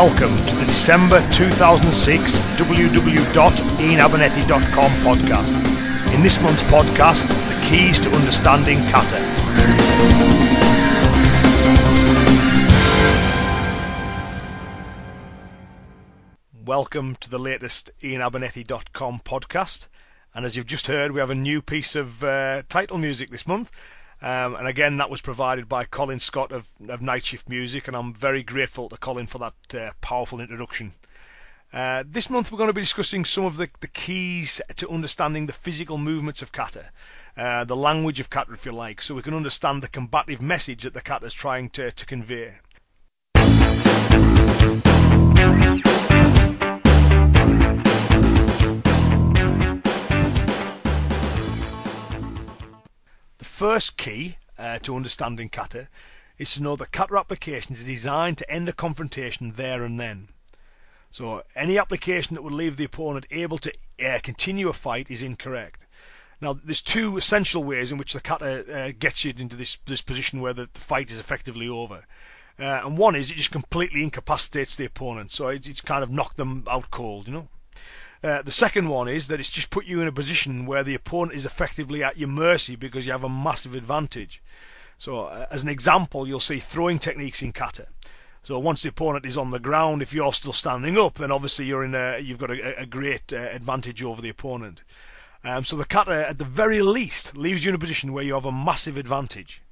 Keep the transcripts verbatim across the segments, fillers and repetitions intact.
welcome to the December two thousand six w w w dot ian abernethy dot com podcast. In this month's podcast, the keys to understanding kata. Welcome to the latest ian abernethy dot com podcast. And as you've just heard, we have a new piece of uh, title music this month. Um, and again, that was provided by Colin Scott of, of Nightshift Music, and I'm very grateful to Colin for that uh, powerful introduction. Uh, this month we're going to be discussing some of the, the keys to understanding the physical movements of kata, uh, the language of kata if you like, so we can understand the combative message that the kata is trying to, to convey. The first key uh, to understanding kata is to know that kata applications are designed to end a confrontation there and then. So any application that would leave the opponent able to uh, continue a fight is incorrect. Now there's two essential ways in which the kata uh, gets you into this, this position where the, the fight is effectively over. Uh, and one is it just completely incapacitates the opponent, so it, it's kind of knocked them out cold, you know. Uh, the second one is that it's just put you in a position where the opponent is effectively at your mercy because you have a massive advantage. So uh, as an example, you'll see throwing techniques in kata. So once the opponent is on the ground, if you're still standing up, then obviously you're in a, you've got a, a great uh, advantage over the opponent. Um, so the kata, at the very least, leaves you in a position where you have a massive advantage.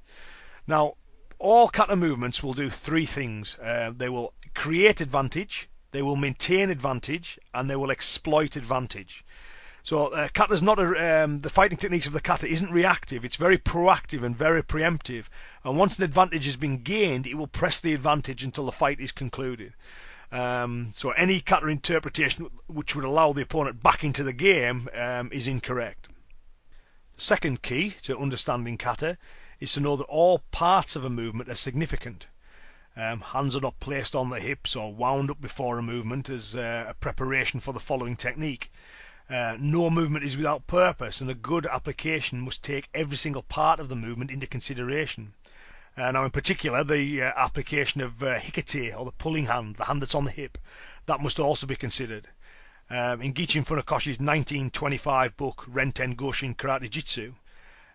Now, all kata movements will do three things. Uh, they will create advantage, they will maintain advantage, and they will exploit advantage. So uh, kata's not a, um, the fighting techniques of the kata isn't reactive, it's very proactive and very preemptive. And once an advantage has been gained, it will press the advantage until the fight is concluded. Um, so any kata interpretation which would allow the opponent back into the game um, is incorrect. The second key to understanding kata is to know that all parts of a movement are significant. Um, hands are not placed on the hips or wound up before a movement as uh, a preparation for the following technique. Uh, no movement is without purpose, and a good application must take every single part of the movement into consideration. Uh, now in particular, the uh, application of uh, hikate, or the pulling hand, the hand that's on the hip, that must also be considered. Um, in Gichin Funakoshi's nineteen twenty-five book, Rentan Goshin Karate Jutsu,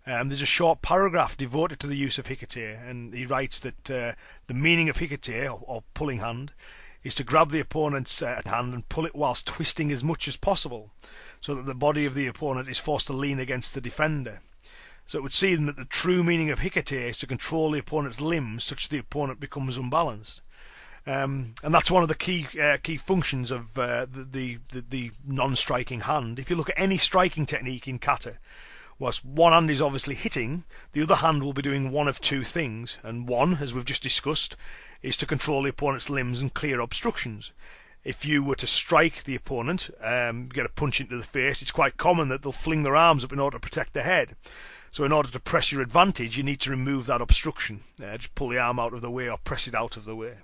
Um, there's a short paragraph devoted to the use of hikate, and he writes that uh, the meaning of hikate, or, or pulling hand, is to grab the opponent's uh, hand and pull it whilst twisting as much as possible, so that the body of the opponent is forced to lean against the defender. So it would seem that the true meaning of hikate is to control the opponent's limbs such that the opponent becomes unbalanced. Um, and that's one of the key uh, key functions of uh, the, the, the, the non-striking hand. If you look at any striking technique in kata, whilst one hand is obviously hitting, the other hand will be doing one of two things, and one, as we've just discussed, is to control the opponent's limbs and clear obstructions. If you were to strike the opponent, um, get a punch into the face, it's quite common that they'll fling their arms up in order to protect their head. So in order to press your advantage, you need to remove that obstruction. Uh, just pull the arm out of the way or press it out of the way.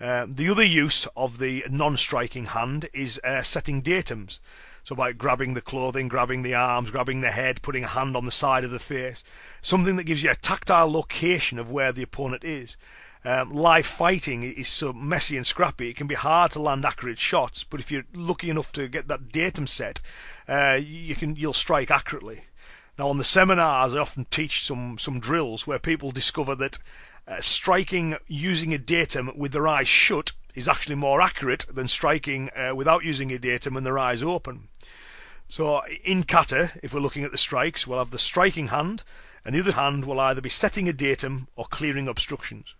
Uh, the other use of the non-striking hand is uh, setting datums. So by grabbing the clothing, grabbing the arms, grabbing the head, putting a hand on the side of the face, something that gives you a tactile location of where the opponent is. Um, live fighting is so messy and scrappy, it can be hard to land accurate shots, but if you're lucky enough to get that datum set, uh, you can, you'll strike accurately. Now on the seminars I often teach some, some drills where people discover that uh, striking using a datum with their eyes shut is actually more accurate than striking uh, without using a datum and their eyes open. So in kata, if we're looking at the strikes, we'll have the striking hand, and the other hand will either be setting a datum or clearing obstructions.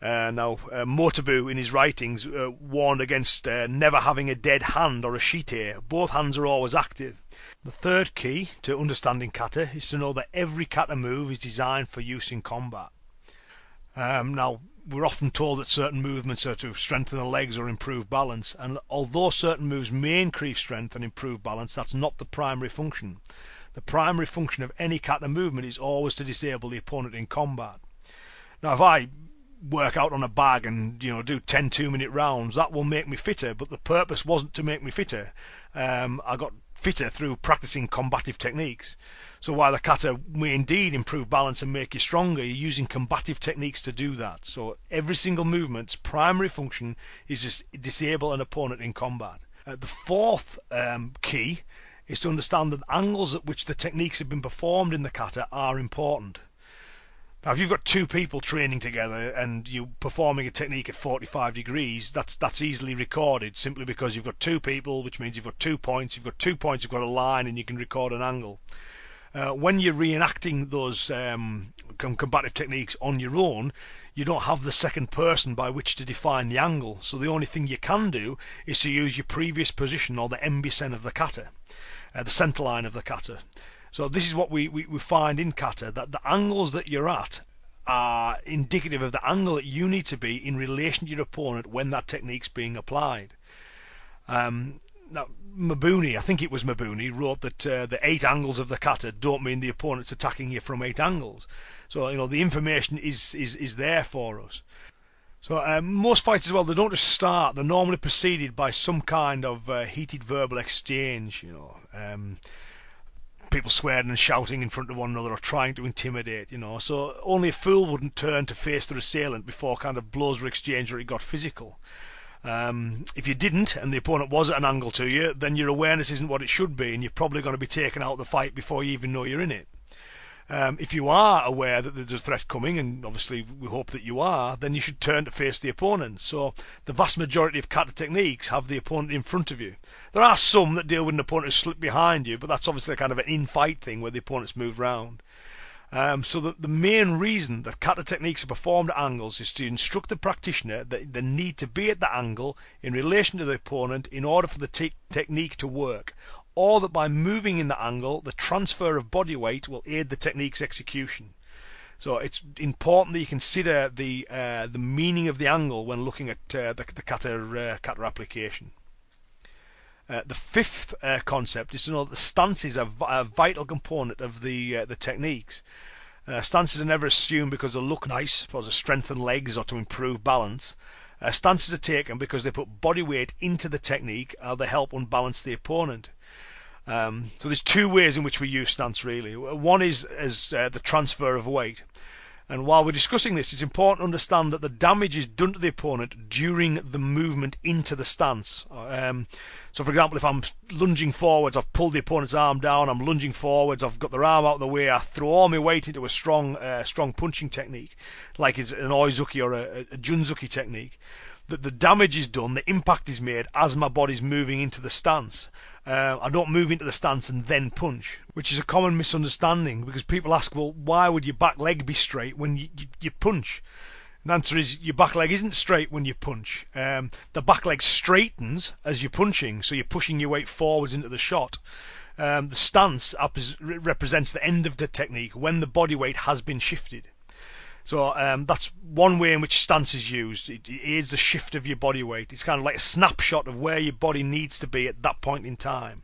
Uh, now, uh, Motobu, in his writings, uh, warned against uh, never having a dead hand or a shite. Both hands are always active. The third key to understanding kata is to know that every kata move is designed for use in combat. Um, now, we're often told that certain movements are to strengthen the legs or improve balance, and although certain moves may increase strength and improve balance, that's not the primary function. The primary function of any kata movement is always to disable the opponent in combat. Now if I work out on a bag and, you know, do ten two minute rounds, that will make me fitter, but the purpose wasn't to make me fitter. Um, I got fitter through practicing combative techniques. So while the kata may indeed improve balance and make you stronger, you're using combative techniques to do that. So every single movement's primary function is just disable an opponent in combat. Uh, the fourth um, key is to understand that the angles at which the techniques have been performed in the kata are important. Now, if you've got two people training together and you're performing a technique at forty-five degrees, that's that's easily recorded simply because you've got two people, which means you've got two points, you've got two points, you've got a line, and you can record an angle. Uh, when you're reenacting those um, combative techniques on your own, you don't have the second person by which to define the angle. So the only thing you can do is to use your previous position or the embisen of the kata, uh, the centre line of the kata. So this is what we, we, we find in kata, that the angles that you're at are indicative of the angle that you need to be in relation to your opponent when that technique's being applied. Um, now, Mabuni, I think it was Mabuni, wrote that uh, the eight angles of the kata don't mean the opponent's attacking you from eight angles. So, you know, the information is, is, is there for us. So um, most fights as well, they don't just start, they're normally preceded by some kind of uh, heated verbal exchange, you know. Um, people swearing and shouting in front of one another or trying to intimidate, you know, so only a fool wouldn't turn to face their assailant before kind of blows were exchanged or it got physical. Um, if you didn't and the opponent was at an angle to you, then your awareness isn't what it should be and you're probably going to be taken out of the fight before you even know you're in it. Um, if you are aware that there's a threat coming, and obviously we hope that you are, then you should turn to face the opponent. So the vast majority of kata techniques have the opponent in front of you. There are some that deal with an opponent who slipped behind you, but that's obviously kind of an in-fight thing where the opponent's moved round. Um, so the, the main reason that kata techniques are performed at angles is to instruct the practitioner that they need to be at the angle in relation to the opponent in order for the te- technique to work, or that by moving in the angle, the transfer of body weight will aid the technique's execution. So it's important that you consider the uh, the meaning of the angle when looking at uh, the, the kata, uh, kata application. Uh, the fifth uh, concept is to know that the stances are v- a vital component of the uh, the techniques. Uh, stances are never assumed because they look nice, for to strengthen legs or to improve balance. Uh, stances are taken because they put body weight into the technique or they help unbalance the opponent. Um, so there's two ways in which we use stance really. One is as uh, the transfer of weight. And while we're discussing this, it's important to understand that the damage is done to the opponent during the movement into the stance. Um, so, for example, if I'm lunging forwards, I've pulled the opponent's arm down, I'm lunging forwards, I've got their arm out of the way, I throw all my weight into a strong uh, strong punching technique, like it's an oizuki or a, a junzuki technique, that the damage is done, the impact is made as my body's moving into the stance. Uh, I don't move into the stance and then punch, which is a common misunderstanding because people ask, well, why would your back leg be straight when you, you, you punch? And the answer is your back leg isn't straight when you punch. Um, the back leg straightens as you're punching, so you're pushing your weight forwards into the shot. Um, the stance up is, represents the end of the technique when the body weight has been shifted. So um, that's one way in which stance is used. It, it aids the shift of your body weight. It's kind of like a snapshot of where your body needs to be at that point in time.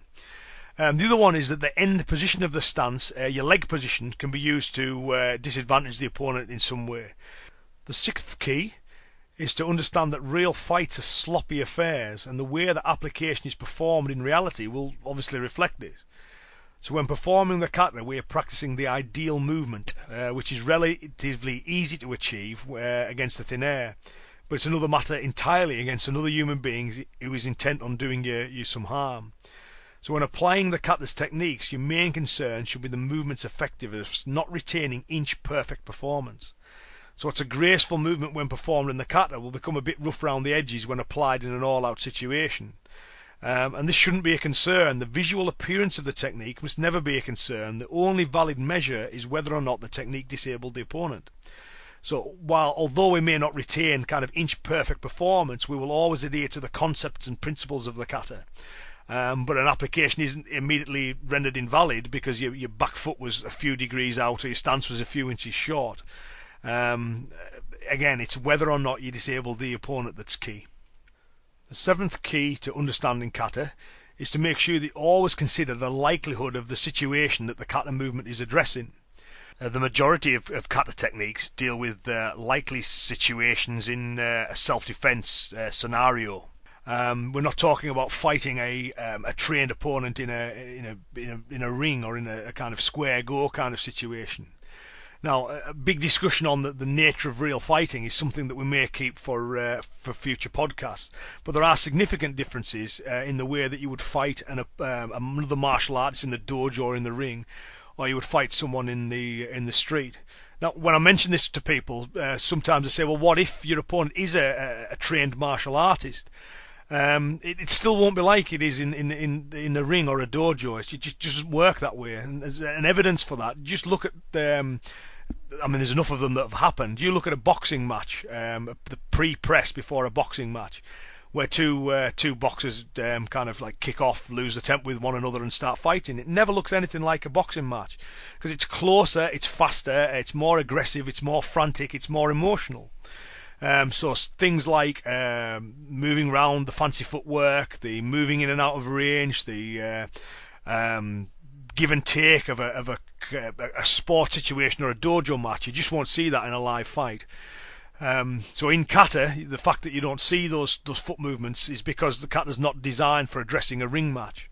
Um, the other one is that the end position of the stance, uh, your leg position, can be used to uh, disadvantage the opponent in some way. The sixth key is to understand that real fights are sloppy affairs, and the way that application is performed in reality will obviously reflect this. So when performing the kata, we are practicing the ideal movement, uh, which is relatively easy to achieve uh, against the thin air. But it's another matter entirely against another human being who is intent on doing you, you some harm. So when applying the kata's techniques, your main concern should be the movement's effectiveness, not retaining inch-perfect performance. So what's a graceful movement when performed in the kata will become a bit rough round the edges when applied in an all-out situation. Um, and this shouldn't be a concern. The visual appearance of the technique must never be a concern. The only valid measure is whether or not the technique disabled the opponent. So while although we may not retain kind of inch-perfect performance, we will always adhere to the concepts and principles of the kata. Um, but an application isn't immediately rendered invalid because your, your back foot was a few degrees out or your stance was a few inches short. Um, again, it's whether or not you disable the opponent that's key. The seventh key to understanding kata is to make sure that you always consider the likelihood of the situation that the kata movement is addressing. Uh, the majority of, of kata techniques deal with uh, likely situations in uh, a self-defense uh, scenario. Um, we're not talking about fighting a um, a trained opponent in a in a in a, in a ring or in a, a kind of square go kind of situation. Now, a big discussion on the, the nature of real fighting is something that we may keep for uh, for future podcasts. But there are significant differences uh, in the way that you would fight an, um, another martial artist in the dojo or in the ring, or you would fight someone in the in the street. Now, when I mention this to people, uh, sometimes I say, "Well, what if your opponent is a, a, a trained martial artist?" Um, it, it still won't be like it is in in in, in a ring or a dojo. It just doesn't work that way. And there's an evidence for that. Just look at the. Um, I mean, there's enough of them that have happened. You look at a boxing match, um, the pre-press before a boxing match, where two uh, two boxers um, kind of like kick off, lose the temp with one another, and start fighting. It never looks anything like a boxing match because it's closer, it's faster, it's more aggressive, it's more frantic, it's more emotional. Um, so things like um, moving round, the fancy footwork, the moving in and out of range, the uh, um, give and take of a of a, a sport situation or a dojo match, you just won't see that in a live fight. Um, so in kata, the fact that you don't see those those foot movements is because the kata's not designed for addressing a ring match.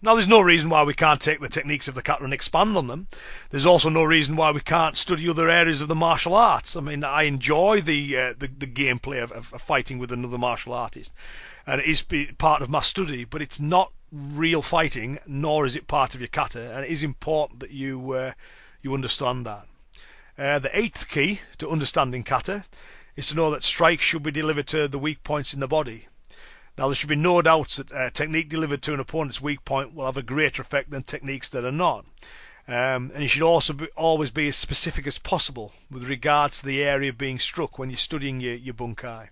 Now, there's no reason why we can't take the techniques of the kata and expand on them. There's also no reason why we can't study other areas of the martial arts. I mean, I enjoy the uh, the, the gameplay of, of, of fighting with another martial artist, and it is part of my study, but it's not real fighting, nor is it part of your kata, and it is important that you, uh, you understand that. Uh, the eighth key to understanding kata is to know that strikes should be delivered to the weak points in the body. Now, there should be no doubts that uh, technique delivered to an opponent's weak point will have a greater effect than techniques that are not. Um, and you should also be, always be as specific as possible with regards to the area being struck when you're studying your, your bunkai.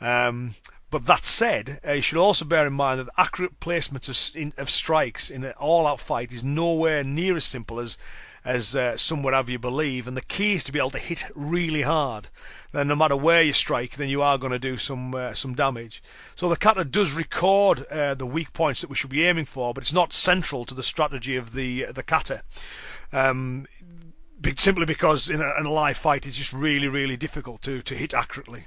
Um, but that said, uh, you should also bear in mind that accurate placement of, in, of strikes in an all-out fight is nowhere near as simple as as uh, some would have you believe, and the key is to be able to hit really hard. Then no matter where you strike, then you are going to do some uh, some damage. So the kata does record uh, the weak points that we should be aiming for, but it's not central to the strategy of the the kata, um, simply because in a, in a live fight it's just really, really difficult to, to hit accurately.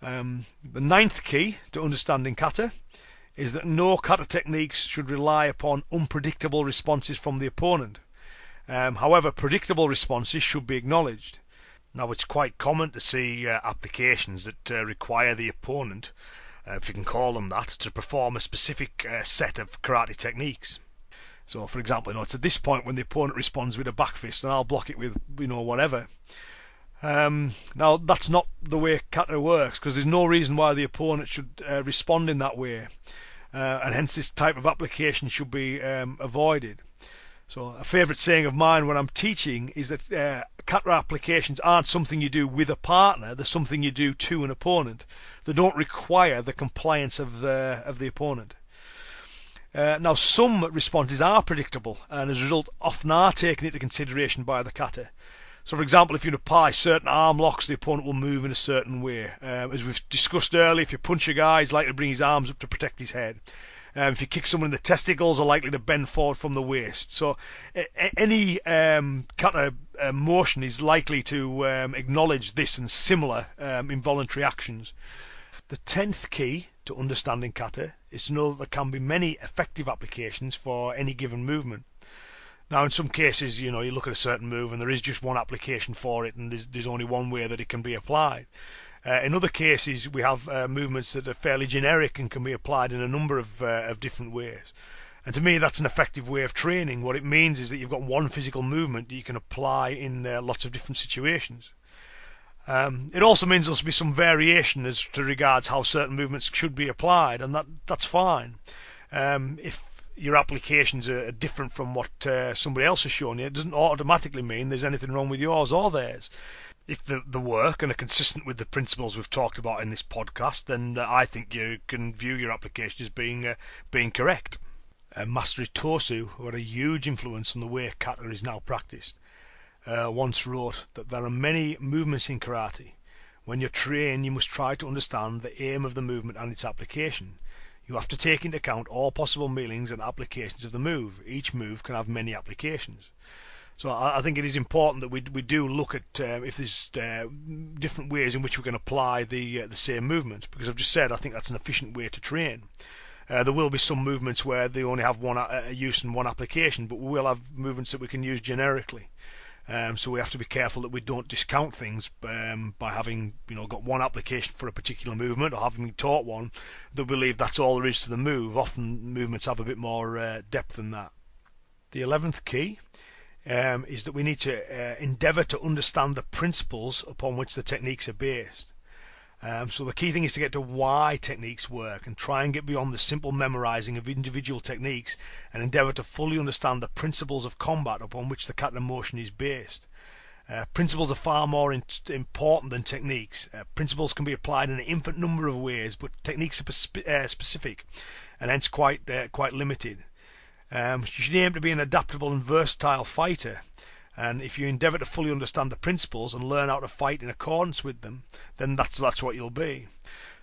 Um, the ninth key to understanding kata is that no kata techniques should rely upon unpredictable responses from the opponent. Um, however, predictable responses should be acknowledged. Now, it's quite common to see uh, applications that uh, require the opponent, uh, if you can call them that, to perform a specific uh, set of karate techniques. So, for example, you know, it's at this point when the opponent responds with a back fist, and I'll block it with, you know, whatever. Um, now, that's not the way kata works, because there's no reason why the opponent should uh, respond in that way, uh, and hence this type of application should be um, avoided. So a favourite saying of mine when I'm teaching is that uh, kata applications aren't something you do with a partner, they're something you do to an opponent. They don't require the compliance of the, of the opponent. Uh, now, some responses are predictable and as a result often are taken into consideration by the kata. So, for example, if you apply certain arm locks, the opponent will move in a certain way. Uh, as we've discussed earlier, if you punch a guy, he's likely to bring his arms up to protect his head. Um, if you kick someone in the testicles, they're likely to bend forward from the waist. So a- any um, kata uh, motion is likely to um, acknowledge this and similar um, involuntary actions. The tenth key to understanding kata is to know that there can be many effective applications for any given movement. Now, in some cases, you know, you look at a certain move and there is just one application for it and there's, there's only one way that it can be applied. Uh, in other cases, we have uh, movements that are fairly generic and can be applied in a number of, uh, of different ways. And to me, that's an effective way of training. What it means is that you've got one physical movement that you can apply in uh, lots of different situations. Um, it also means there'll be some variation as to regards how certain movements should be applied, and that that's fine. Um, if your applications are different from what uh, somebody else has shown you, it doesn't automatically mean there's anything wrong with yours or theirs. If the the work and are consistent with the principles we've talked about in this podcast, then uh, I think you can view your application as being uh, being correct. Uh, Master Itosu, who had a huge influence on the way kata is now practiced, uh, once wrote that there are many movements in karate. When you train, you must try to understand the aim of the movement and its application. You have to take into account all possible meanings and applications of the move. Each move can have many applications. So I, I think it is important that we we do look at uh, if there's uh, different ways in which we can apply the uh, the same movement, because I've just said I think that's an efficient way to train. Uh, there will be some movements where they only have one uh, use and one application, but we will have movements that we can use generically. Um, so we have to be careful that we don't discount things um, by having, you know, got one application for a particular movement or having been taught one that we believe that's all there is to the move. Often movements have a bit more uh, depth than that. The eleventh key um, is that we need to uh, endeavour to understand the principles upon which the techniques are based. Um, so the key thing is to get to why techniques work and try and get beyond the simple memorizing of individual techniques and endeavour to fully understand the principles of combat upon which the kata motion is based. Uh, principles are far more in- important than techniques. Uh, principles can be applied in an infinite number of ways, but techniques are spe- uh, specific and hence quite, uh, quite limited. Um, you should aim to be an adaptable and versatile fighter. And if you endeavour to fully understand the principles and learn how to fight in accordance with them, then that's that's what you'll be.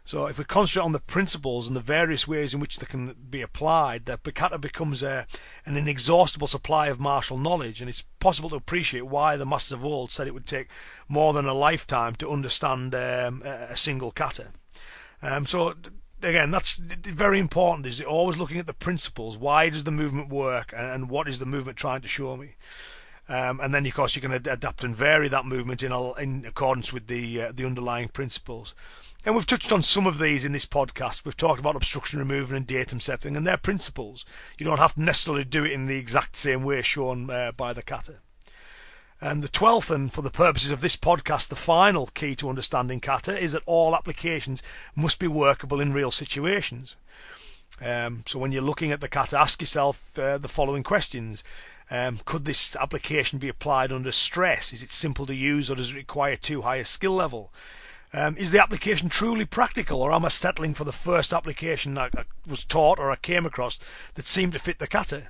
So if we concentrate on the principles and the various ways in which they can be applied, that kata becomes a, an inexhaustible supply of martial knowledge, and it's possible to appreciate why the masters of old said it would take more than a lifetime to understand um, a single kata. Um, so... Again, that's very important, is always looking at the principles. Why does the movement work, and what is the movement trying to show me? Um, and then, of course, you can ad- adapt and vary that movement in, all, in accordance with the uh, the underlying principles. And we've touched on some of these in this podcast. We've talked about obstruction removal and datum setting, and their principles. You don't have to necessarily do it in the exact same way shown uh, by the kata. And the twelfth, and for the purposes of this podcast, the final key to understanding kata, is that all applications must be workable in real situations. Um, so when you're looking at the kata, ask yourself uh, the following questions. Um, could this application be applied under stress? Is it simple to use, or does it require too high a skill level? Um, is the application truly practical, or am I settling for the first application I, I was taught or I came across that seemed to fit the kata?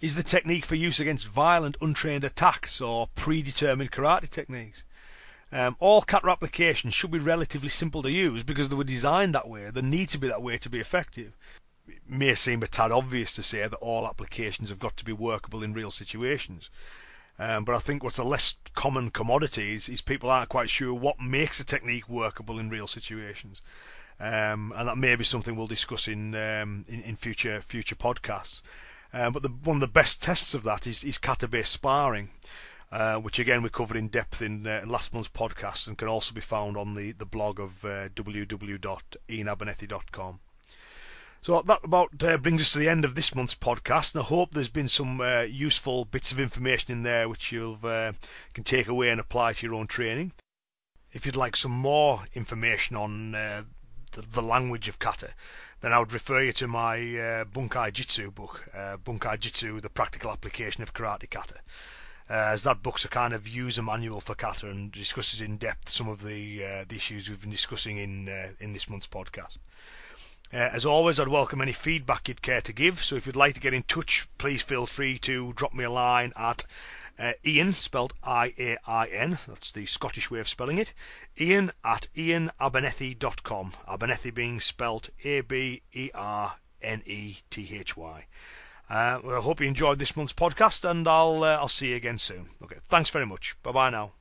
Is the technique for use against violent, untrained attacks or predetermined karate techniques? Um, all kata applications should be relatively simple to use because they were designed that way. They need to be that way to be effective. It may seem a tad obvious to say that all applications have got to be workable in real situations. Um, but I think what's a less common commodity is, is people aren't quite sure what makes a technique workable in real situations. Um, and that may be something we'll discuss in um, in, in future future podcasts. Uh, but the, one of the best tests of that is, is kata-based sparring, uh, which again we covered in depth in, uh, in last month's podcast, and can also be found on the, the blog of uh, w w w dot ian abernethy dot com. So that about uh, brings us to the end of this month's podcast, and I hope there's been some uh, useful bits of information in there which you uh, can take away and apply to your own training. If you'd like some more information on uh, the, the language of kata, then I would refer you to my uh, Bunkai Jitsu book, uh, Bunkai Jitsu, The Practical Application of Karate Kata, uh, as that book's a kind of user manual for kata and discusses in depth some of the, uh, the issues we've been discussing in uh, in this month's podcast. Uh, as always, I'd welcome any feedback you'd care to give, so if you'd like to get in touch, please feel free to drop me a line at uh, Ian, spelled I A I N, that's the Scottish way of spelling it, Ian at ian abernethy dot com, Abernethy being spelt A B E R N E T H Y. Uh, well, I hope you enjoyed this month's podcast, and I'll, uh, I'll see you again soon. Okay, thanks very much. Bye-bye now.